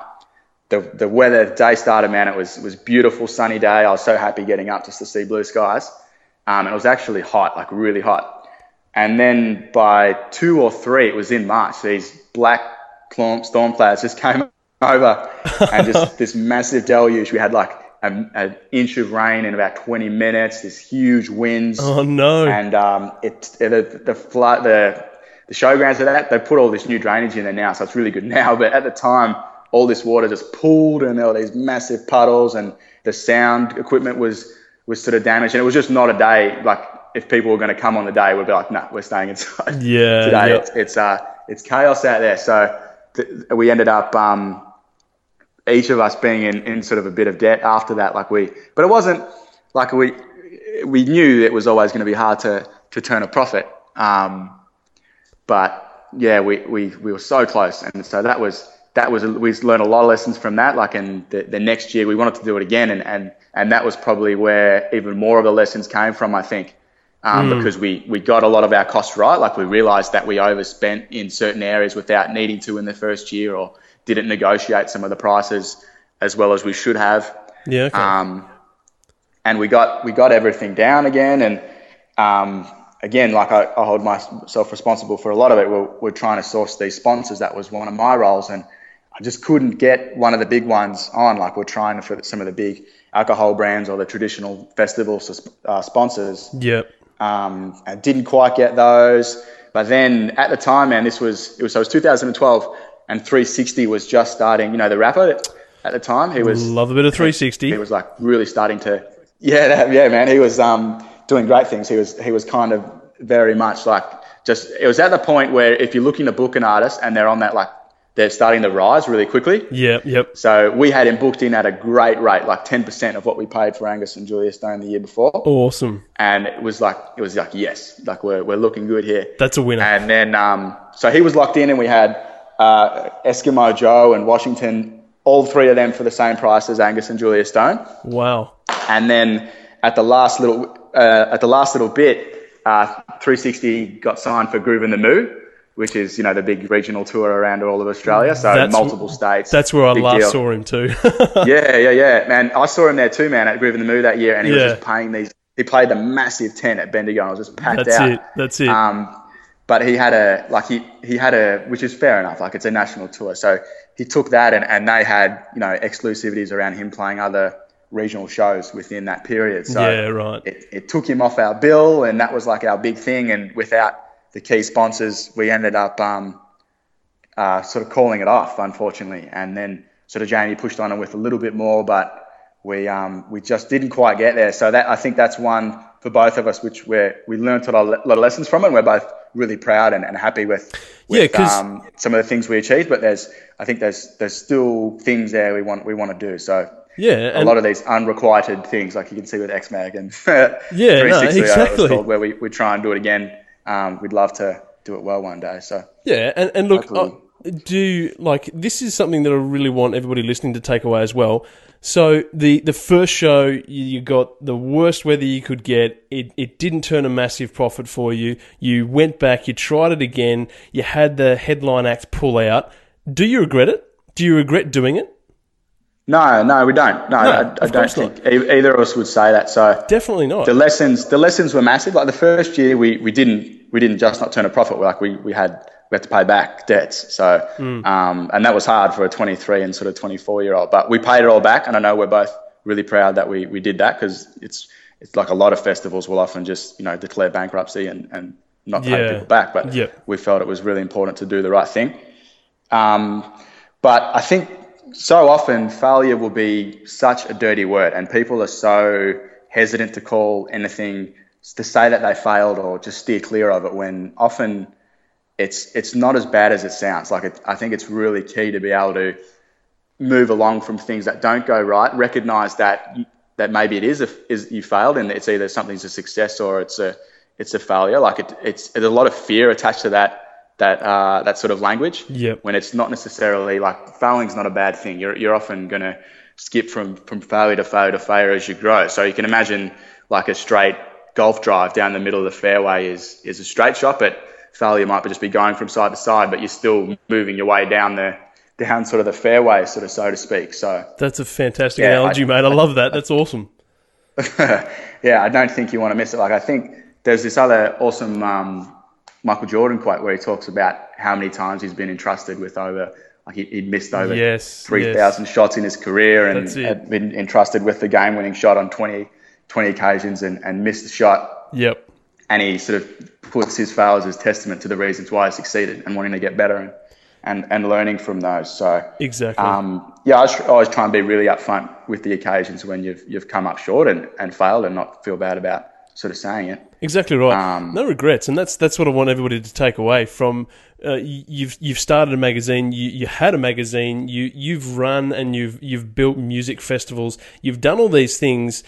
The the weather, the day started, man. It was was beautiful, sunny day. I was so happy getting up just to see blue skies. Um, and it was actually hot, like really hot. And then by two or three, it was in March, these black storm clouds just came over and just this massive deluge. We had like an inch of rain in about twenty minutes. This huge winds. Oh no! And um, it, it the the flood the the showgrounds of that, they put all this new drainage in there now, so it's really good now. But at the time, all this water just pooled, and there were these massive puddles, and the sound equipment was was sort of damaged, and it was just not a day. Like, if people were going to come on the day, we'd be like, no, nah, we're staying inside. Yeah. Today yeah. It's, it's uh it's chaos out there. So th- we ended up um each of us being in, in sort of a bit of debt after that. Like we, but it wasn't like we we knew it was always going to be hard to to turn a profit. Um, but yeah, we, we, we were so close. And so that was, that was, we learned a lot of lessons from that. Like in the, the next year we wanted to do it again. And, and, and that was probably where even more of the lessons came from, I think, um, mm. because we, we got a lot of our costs right. Like we realized that we overspent in certain areas without needing to in the first year, or didn't negotiate some of the prices as well as we should have. Yeah. Okay. Um, and we got, we got everything down again. And, um, again, like I, I hold myself responsible for a lot of it. We're, we're trying to source these sponsors. That was one of my roles, and I just couldn't get one of the big ones on. Like we're trying for some of the big alcohol brands or the traditional festival uh, sponsors. Yep. Um, I didn't quite get those. But then at the time, man, this was it was so it was two thousand twelve, and three sixty was just starting. You know, the rapper at the time, he was love a bit of three sixty. He, he was like really starting to, yeah, that, yeah, man, he was um. doing great things. He was he was kind of very much like just it was at the point where if you're looking to book an artist and they're on that, like they're starting to rise really quickly. Yeah, yep. So we had him booked in at a great rate, like ten percent of what we paid for Angus and Julia Stone the year before. Awesome. And it was like it was like yes, like we're we're looking good here. That's a winner. And then um so he was locked in, and we had uh Eskimo Joe and Washington, all three of them for the same price as Angus and Julia Stone. Wow. And then at the last little Uh, at the last little bit, uh, three sixty got signed for Groovin the Moo, which is, you know, the big regional tour around all of Australia. So that's, multiple states. That's where I last deal. saw him too. yeah, yeah, yeah. Man, I saw him there too, man, at Groovin the Moo that year. And he yeah. was just paying these – he played the massive tent at Bendigo and it was just packed that's out. That's it. That's it. Um, but he had a – like he, he had a – which is fair enough. Like it's a national tour. So he took that and, and they had, you know, exclusivities around him playing other – regional shows within that period. So yeah, right. it, it took him off our bill, and that was like our big thing. And without the key sponsors, we ended up um, uh, sort of calling it off, unfortunately. And then sort of Jamie pushed on it with a little bit more, but we um, we just didn't quite get there. So that I think that's one for both of us, which we we learned a lot, a lot of lessons from it. And we're both really proud and, and happy with, with yeah, um, some of the things we achieved. But there's I think there's there's still things there we want we want to do. So. Yeah, a lot of these unrequited things, like you can see with X Mag and yeah, no, exactly. It was called, where we, we try and do it again. Um, we'd love to do it well one day. So yeah, and and look, I, do like this is something that I really want everybody listening to take away as well. So the the first show you, you got the worst weather you could get. It it didn't turn a massive profit for you. You went back, you tried it again. You had the headline act pull out. Do you regret it? Do you regret doing it? No, no, we don't. No, no I, I don't think not. either of us would say that. So definitely not. The lessons, the lessons were massive. Like the first year, we, we didn't we didn't just not turn a profit. We're like we we had we had to pay back debts. So mm. um, and that was hard for a twenty-three and sort of twenty-four year old. But we paid it all back, and I know we're both really proud that we, we did that because it's it's like a lot of festivals will often just you know declare bankruptcy and, and not pay yeah. people back. But yep. we felt it was really important to do the right thing. Um, but I think. So often failure will be such a dirty word and people are so hesitant to call anything to say that they failed or just steer clear of it when often it's it's not as bad as it sounds. Like it, I think it's really key to be able to move along from things that don't go right, recognize that that maybe it is, a, is you failed and it's either something's a success or it's a it's a failure. Like it, it's there's a lot of fear attached to that. that uh, that sort of language yep. when it's not necessarily like failing's not a bad thing. You're you're often going to skip from, from failure to failure to failure as you grow. So you can imagine like a straight golf drive down the middle of the fairway is is a straight shot, but failure might just be going from side to side, but you're still moving your way down the down sort of the fairway, sort of so to speak. So that's a fantastic yeah, analogy, I, mate. I love that. That's awesome. yeah, I don't think you want to miss it. Like I think there's this other awesome um, Michael Jordan quote where he talks about how many times he's been entrusted with over like he, he missed over yes, three thousand yes. shots in his career and had been entrusted with the game-winning shot on twenty, twenty occasions and, and missed the shot. Yep. And he sort of puts his failures as testament to the reasons why he succeeded and wanting to get better and and, and learning from those. So exactly. Um, yeah, I was always trying to be really upfront with the occasions when you've you've come up short and, and failed and not feel bad about sort of saying it. Exactly right. Um, no regrets, and that's that's what I want everybody to take away from. Uh, you've you've started a magazine. You, you had a magazine. You you've run and you've you've built music festivals. You've done all these things.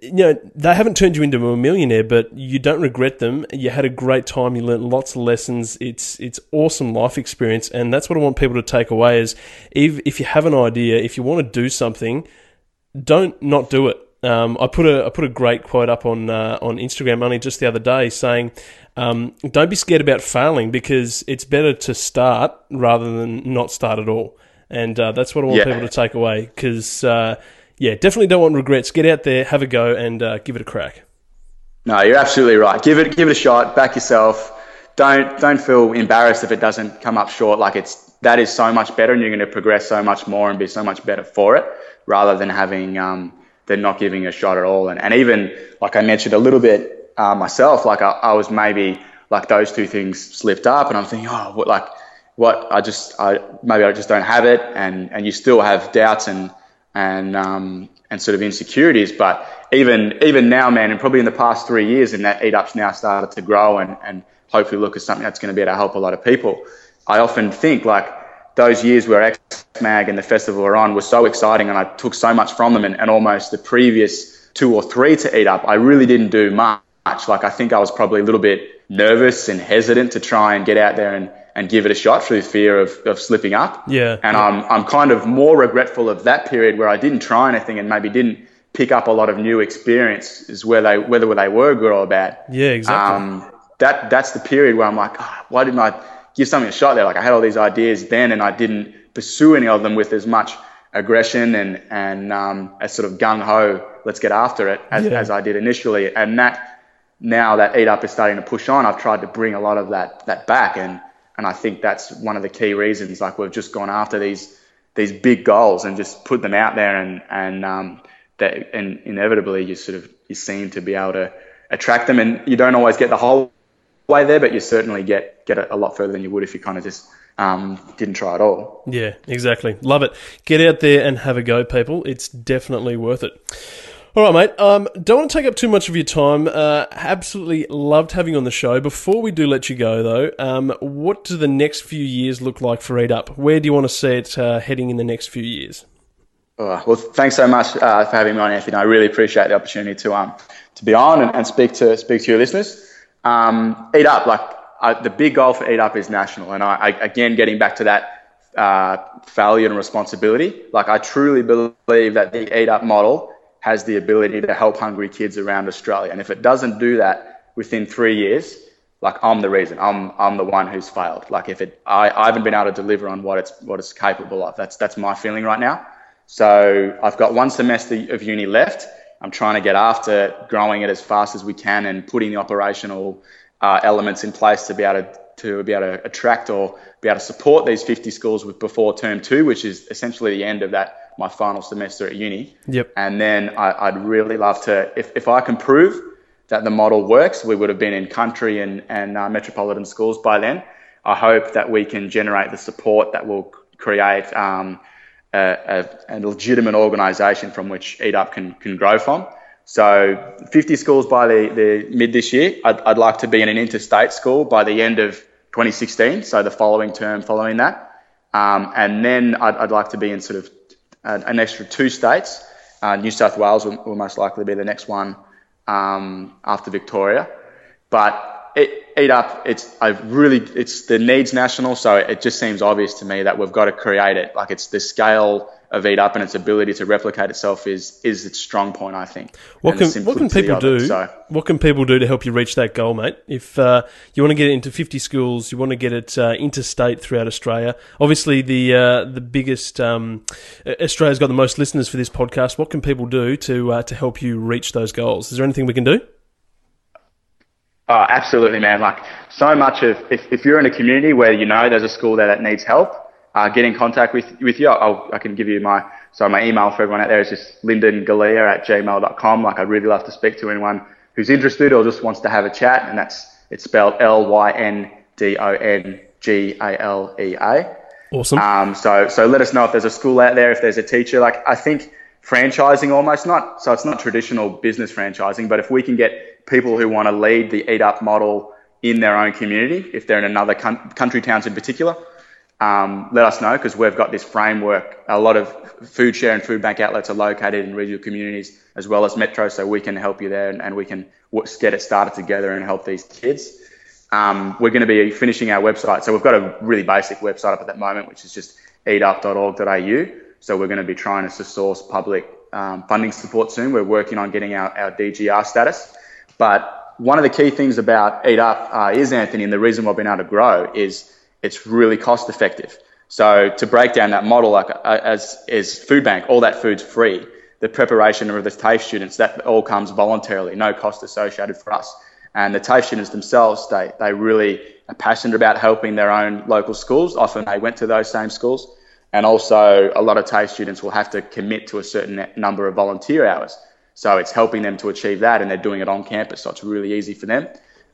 You know they haven't turned you into a millionaire, but you don't regret them. You had a great time. You learnt lots of lessons. It's it's awesome life experience, and that's what I want people to take away. Is if if you have an idea, if you want to do something, don't not do it. Um, I put a I put a great quote up on uh, on Instagram only just the other day saying, um, "Don't be scared about failing because it's better to start rather than not start at all." And uh, that's what I want yeah. people to take away because uh, yeah, definitely don't want regrets. Get out there, have a go, and uh, give it a crack. No, you're absolutely right. Give it give it a shot. Back yourself. Don't don't feel embarrassed if it doesn't come up short. Like it's that is so much better, and you're going to progress so much more and be so much better for it, rather than having. Um, They're not giving a shot at all. And, and even, like I mentioned a little bit uh, myself, like I, I was maybe, like those two things slipped up and I'm thinking, oh, what, like, what, I just, I maybe I just don't have it. And, and you still have doubts and and um, and sort of insecurities. But even even now, man, and probably in the past three years, and that Eat Up's now started to grow and, and hopefully look at something that's going to be able to help a lot of people. I often think, like, those years where X Mag and the festival were on were so exciting and I took so much from them and, and almost the previous two or three to Eat Up, I really didn't do much. Like I think I was probably a little bit nervous and hesitant to try and get out there and, and give it a shot through fear of, of slipping up. Yeah. And yeah. I'm I'm kind of more regretful of that period where I didn't try anything and maybe didn't pick up a lot of new experiences where they, whether they were good or bad. Yeah, exactly. Um, that that's the period where I'm like, oh, why didn't I give something a shot there? Like I had all these ideas then and I didn't pursue any of them with as much aggression and, and um, as sort of gung-ho, let's get after it as, yeah. as I did initially. And that now that Eat Up is starting to push on, I've tried to bring a lot of that that back. And, and I think that's one of the key reasons, like we've just gone after these these big goals and just put them out there and, and, um, that, and inevitably you sort of you seem to be able to attract them and you don't always get the whole way there, but you certainly get get it a lot further than you would if you kind of just um, didn't try at all. Yeah, exactly. Love it. Get out there and have a go, people. It's definitely worth it. All right, mate. Um, don't want to take up too much of your time. Uh, absolutely loved having you on the show. Before we do let you go, though, um, what do the next few years look like for Eat Up? Where do you want to see it uh, heading in the next few years? Oh, well, thanks so much uh, for having me on, Anthony. I really appreciate the opportunity to um to be on and, and speak to speak to your listeners. Um, Eat Up, like uh, the big goal for Eat Up is national. And I, I again, getting back to that uh, failure and responsibility, like I truly believe that the Eat Up model has the ability to help hungry kids around Australia. And if it doesn't do that within three years, like I'm the reason. I'm I'm the one who's failed. Like if it, I, I haven't been able to deliver on what it's what it's capable of. That's that's my feeling right now. So I've got one semester of uni left. I'm trying to get after growing it as fast as we can and putting the operational uh, elements in place to be able to, to be able to attract or be able to support these fifty schools with before term two, which is essentially the end of that, my final semester at uni. Yep. And then I, I'd really love to, if, if I can prove that the model works, we would have been in country and, and uh, metropolitan schools by then. I hope that we can generate the support that will create um A, a, a legitimate organisation from which Eat Up can, can grow from. So fifty schools by the, the mid this year. I'd, I'd like to be in an interstate school by the end of twenty sixteen, so the following term following that. Um, and then I'd, I'd like to be in sort of an, an extra two states. Uh, New South Wales will, will most likely be the next one um, after Victoria. But it, Eat Up, it's I've really it's the needs national, so it just seems obvious to me that we've got to create it. Like it's the scale of Eat Up and its ability to replicate itself is is its strong point, I think. What can what can people do? It, so. What can people do to help you reach that goal, mate? If uh, you want to get it into fifty schools, you want to get it uh, interstate throughout Australia. Obviously, the uh, the biggest um, Australia's got the most listeners for this podcast. What can people do to uh, to help you reach those goals? Is there anything we can do? Oh, absolutely, man. Like so much of, if, if you're in a community where you know there's a school there that needs help, uh, get in contact with, with you. I'll, I can give you my, so my email for everyone out there is just lyndon galea at gmail dot com. Like I'd really love to speak to anyone who's interested or just wants to have a chat. And that's, it's spelled L Y N D O N G A L E A. Awesome. Um, so, so let us know if there's a school out there, if there's a teacher. Like I think franchising almost, not so it's not traditional business franchising, but if we can get people who want to lead the Eat Up model in their own community, if they're in another com- country towns in particular, um, let us know, because we've got this framework. A lot of food share and food bank outlets are located in regional communities as well as metro, so we can help you there, and, and we can get it started together and help these kids. Um, we're going to be finishing our website. So we've got a really basic website up at that moment, which is just eat up dot org dot a u. So we're going to be trying to source public um, funding support soon. We're working on getting our, our D G R status. But one of the key things about Eat Up uh, is, Anthony, and the reason we've been able to grow is it's really cost effective. So to break down that model, like uh, as is Foodbank, all that food's free. The preparation of the TAFE students, that all comes voluntarily, no cost associated for us. And the TAFE students themselves, they, they really are passionate about helping their own local schools. Often they went to those same schools. And also a lot of TAFE students will have to commit to a certain number of volunteer hours. So it's helping them to achieve that, and they're doing it on campus. So it's really easy for them.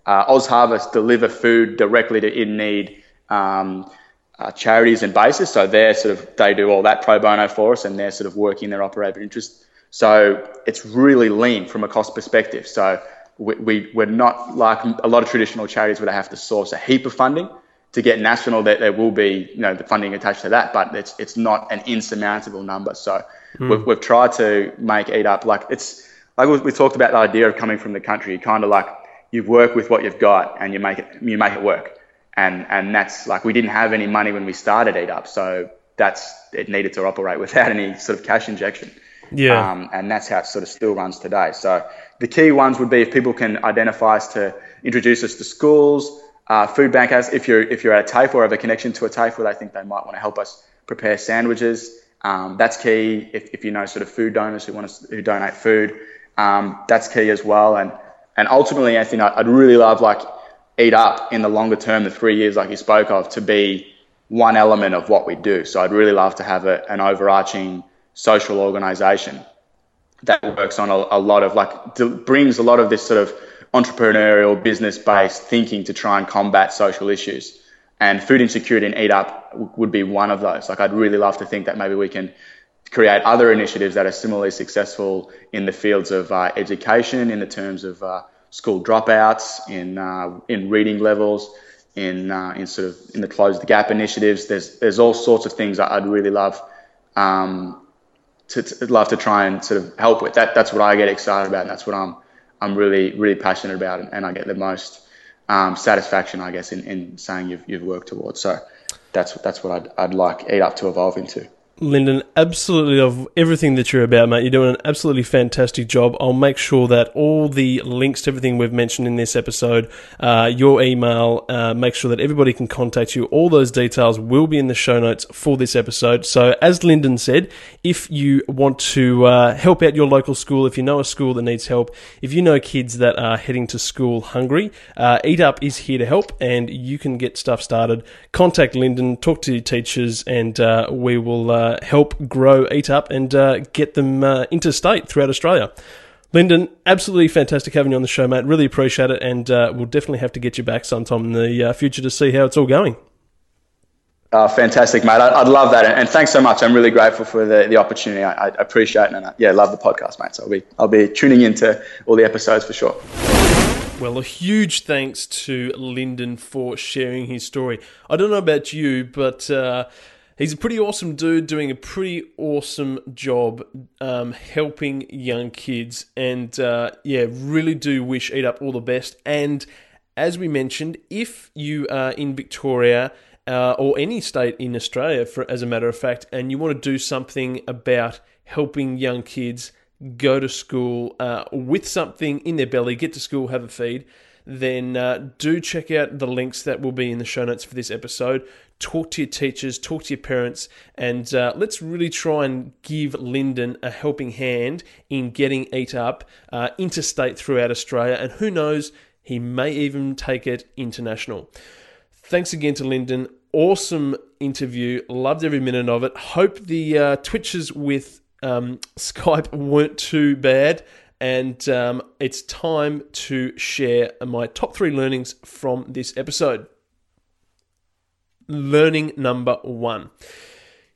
Uh, Oz Harvest deliver food directly to in-need um, uh, charities and bases. So they're sort of, they do all that pro bono for us, and they're sort of working their operating interest. So it's really lean from a cost perspective. So we, we, we're not like a lot of traditional charities where they have to source a heap of funding. To get national, that there will be, you know, the funding attached to that, but it's it's not an insurmountable number. So mm. we've, we've tried to make Eat Up like it's like we, we talked about the idea of coming from the country. You kind of like you work with what you've got and you make it you make it work. And and that's like we didn't have any money when we started Eat Up, so that's it needed to operate without any sort of cash injection. Yeah, um, and that's how it sort of still runs today. So the key ones would be if people can identify us to introduce us to schools. Uh, food bank has, if you're if you're at a TAFE or have a connection to a TAFE where they think they might want to help us prepare sandwiches, um, that's key. If, if you know sort of food donors who want to who donate food, um, that's key as well. And and ultimately, Anthony, I'd really love like Eat Up in the longer term, the three years like you spoke of, to be one element of what we do. So I'd really love to have a, an overarching social organisation that works on a, a lot of like d- brings a lot of this sort of entrepreneurial, business-based thinking to try and combat social issues. And food insecurity and Eat Up would be one of those. Like, I'd really love to think that maybe we can create other initiatives that are similarly successful in the fields of uh, education, in the terms of uh, school dropouts, in uh, in reading levels, in uh, in sort of in the Close the Gap initiatives. There's there's all sorts of things I'd really love um, to, to love to try and sort of help with. That that's what I get excited about, and that's what I'm. I'm really, really passionate about it, and I get the most um, satisfaction, I guess, in, in saying you've you've worked towards. So that's that's what I'd I'd like Eat Up to evolve into. Lyndon, absolutely love everything that you're about, mate. You're doing an absolutely fantastic job. I'll make sure that all the links to everything we've mentioned in this episode, uh, your email, uh, make sure that everybody can contact you. All those details will be in the show notes for this episode. So as Lyndon said, if you want to uh, help out your local school, if you know a school that needs help, if you know kids that are heading to school hungry, uh, Eat Up is here to help, and you can get stuff started. Contact Lyndon, talk to your teachers, and uh, we will... Uh, Uh, help grow Eat Up and uh, get them uh, interstate throughout Australia. Lyndon, absolutely fantastic having you on the show, mate. Really appreciate it, and uh, we'll definitely have to get you back sometime in the uh, future to see how it's all going. Uh, fantastic, mate. I- I'd love that, and-, and thanks so much. I'm really grateful for the, the opportunity. I-, I appreciate it, and I- yeah, love the podcast, mate. So I'll be I'll be tuning into all the episodes for sure. Well, a huge thanks to Lyndon for sharing his story. I don't know about you, but. Uh, He's a pretty awesome dude doing a pretty awesome job um, helping young kids, and uh, yeah, really do wish Eat Up all the best. And as we mentioned, if you are in Victoria uh, or any state in Australia, for, as a matter of fact, and you want to do something about helping young kids go to school uh, with something in their belly, get to school, have a feed, then uh, do check out the links that will be in the show notes for this episode. Talk to your teachers, talk to your parents, and uh, let's really try and give Lyndon a helping hand in getting Eat Up uh, interstate throughout Australia, and who knows, he may even take it international. Thanks again to Lyndon. Awesome interview. Loved every minute of it. Hope the uh, twitches with um, Skype weren't too bad. And um, it's time to share my top three learnings from this episode. Learning number one.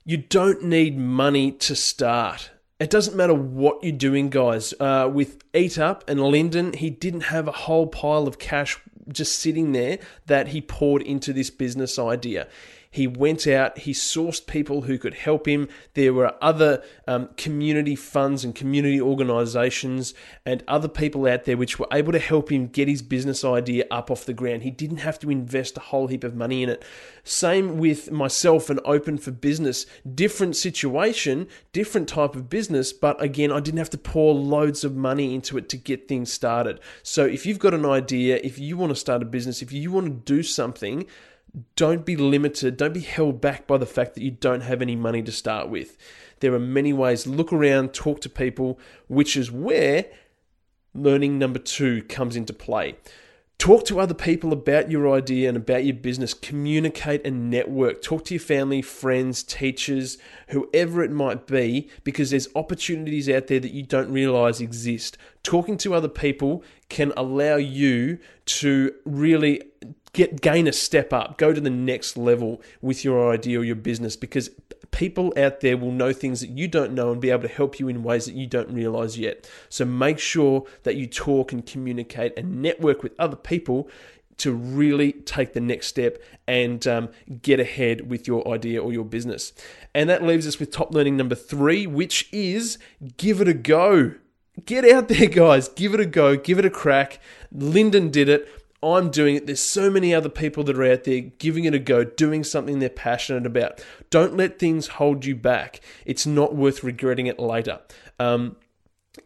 You don't need money to start. It doesn't matter what you're doing, guys. Uh, with Eat Up and Lyndon, he didn't have a whole pile of cash just sitting there that he poured into this business idea. He went out, he sourced people who could help him. There were other um, community funds and community organizations and other people out there which were able to help him get his business idea up off the ground. He didn't have to invest a whole heap of money in it. Same with myself and Open for Business. Different situation, different type of business, but again, I didn't have to pour loads of money into it to get things started. So if you've got an idea, if you want to start a business, if you want to do something, don't be limited, don't be held back by the fact that you don't have any money to start with. There are many ways. Look around, talk to people, which is where learning number two comes into play. Talk to other people about your idea and about your business. Communicate and network. Talk to your family, friends, teachers, whoever it might be, because there's opportunities out there that you don't realize exist. Talking to other people can allow you to really Get, gain a step up, go to the next level with your idea or your business, because people out there will know things that you don't know and be able to help you in ways that you don't realize yet. So make sure that you talk and communicate and network with other people to really take the next step and um, get ahead with your idea or your business. And that leaves us with top learning number three, which is give it a go. Get out there, guys. Give it a go. Give it a crack. Lyndon did it. I'm doing it. There's so many other people that are out there giving it a go, doing something they're passionate about. Don't let things hold you back. It's not worth regretting it later. Um,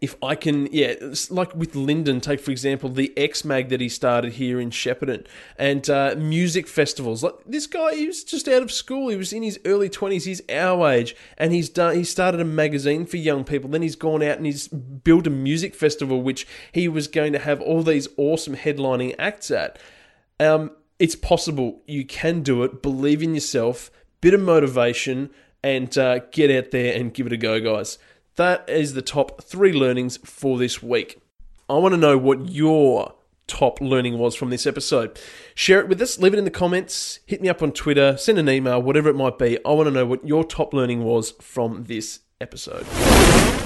if I can, yeah, like with Lyndon, take for example the X Mag that he started here in Shepparton and uh, music festivals. Like this guy, he was just out of school. He was in his early twenties. He's our age, and he's done. He started a magazine for young people. Then he's gone out and he's built a music festival, which he was going to have all these awesome headlining acts at. Um, it's possible. You can do it. Believe in yourself. Bit of motivation, and uh, get out there and give it a go, guys. That is the top three learnings for this week. I want to know what your top learning was from this episode. Share it with us, leave it in the comments, hit me up on Twitter, send an email, whatever it might be. I want to know what your top learning was from this episode.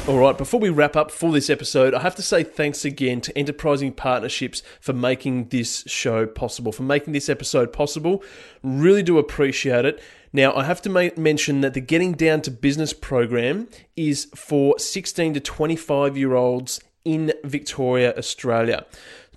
All right, before we wrap up for this episode, I have to say thanks again to Enterprising Partnerships for making this show possible, for making this episode possible. Really do appreciate it. Now, I have to make mention that the Getting Down to Business program is for sixteen to twenty-five-year-olds in Victoria, Australia.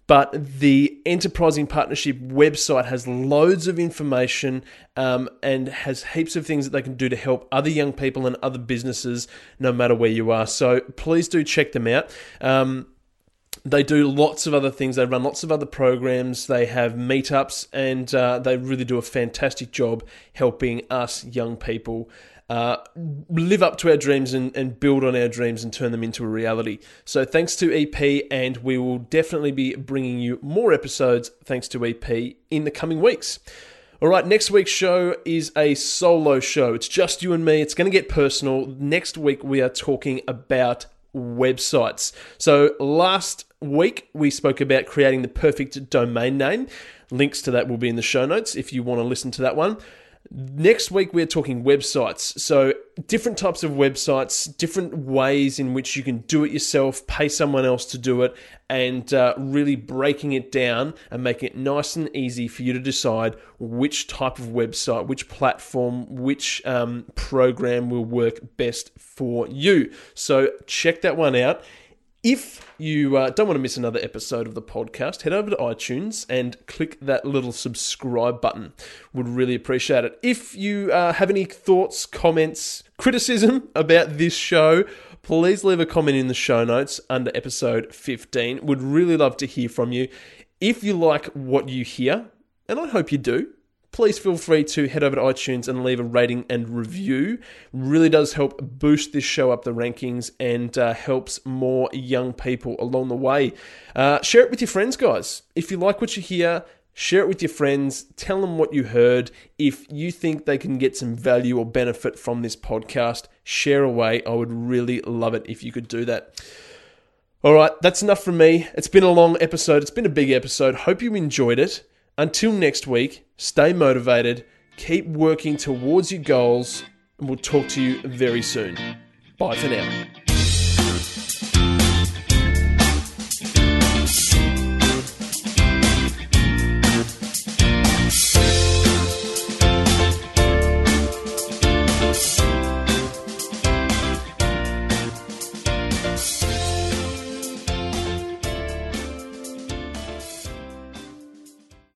But the Enterprising Partnership website has loads of information um, and has heaps of things that they can do to help other young people and other businesses, no matter where you are. So please do check them out. Um, They do lots of other things. They run lots of other programs. They have meetups, and uh, they really do a fantastic job helping us young people uh, live up to our dreams and, and build on our dreams and turn them into a reality. So thanks to E P, and we will definitely be bringing you more episodes thanks to E P in the coming weeks. All right, next week's show is a solo show. It's just you and me. It's going to get personal. Next week, we are talking about websites. So last week we spoke about creating the perfect domain name. Links to that will be in the show notes if you want to listen to that one. Next week we're talking websites. So different types of websites, different ways in which you can do it yourself, pay someone else to do it, and uh, really breaking it down and making it nice and easy for you to decide which type of website, which platform, which um, program will work best for you. So check that one out. If you uh, don't want to miss another episode of the podcast, head over to iTunes and click that little subscribe button. Would really appreciate it. If you uh, have any thoughts, comments, criticism about this show, please leave a comment in the show notes under episode fifteen. Would really love to hear from you. If you like what you hear, and I hope you do, please feel free to head over to iTunes and leave a rating and review. Really does help boost this show up the rankings and uh, helps more young people along the way. Uh, share it with your friends, guys. If you like what you hear, share it with your friends. Tell them what you heard. If you think they can get some value or benefit from this podcast, share away. I would really love it if you could do that. All right, that's enough from me. It's been a long episode. It's been a big episode. Hope you enjoyed it. Until next week, stay motivated, keep working towards your goals, and we'll talk to you very soon. Bye for now.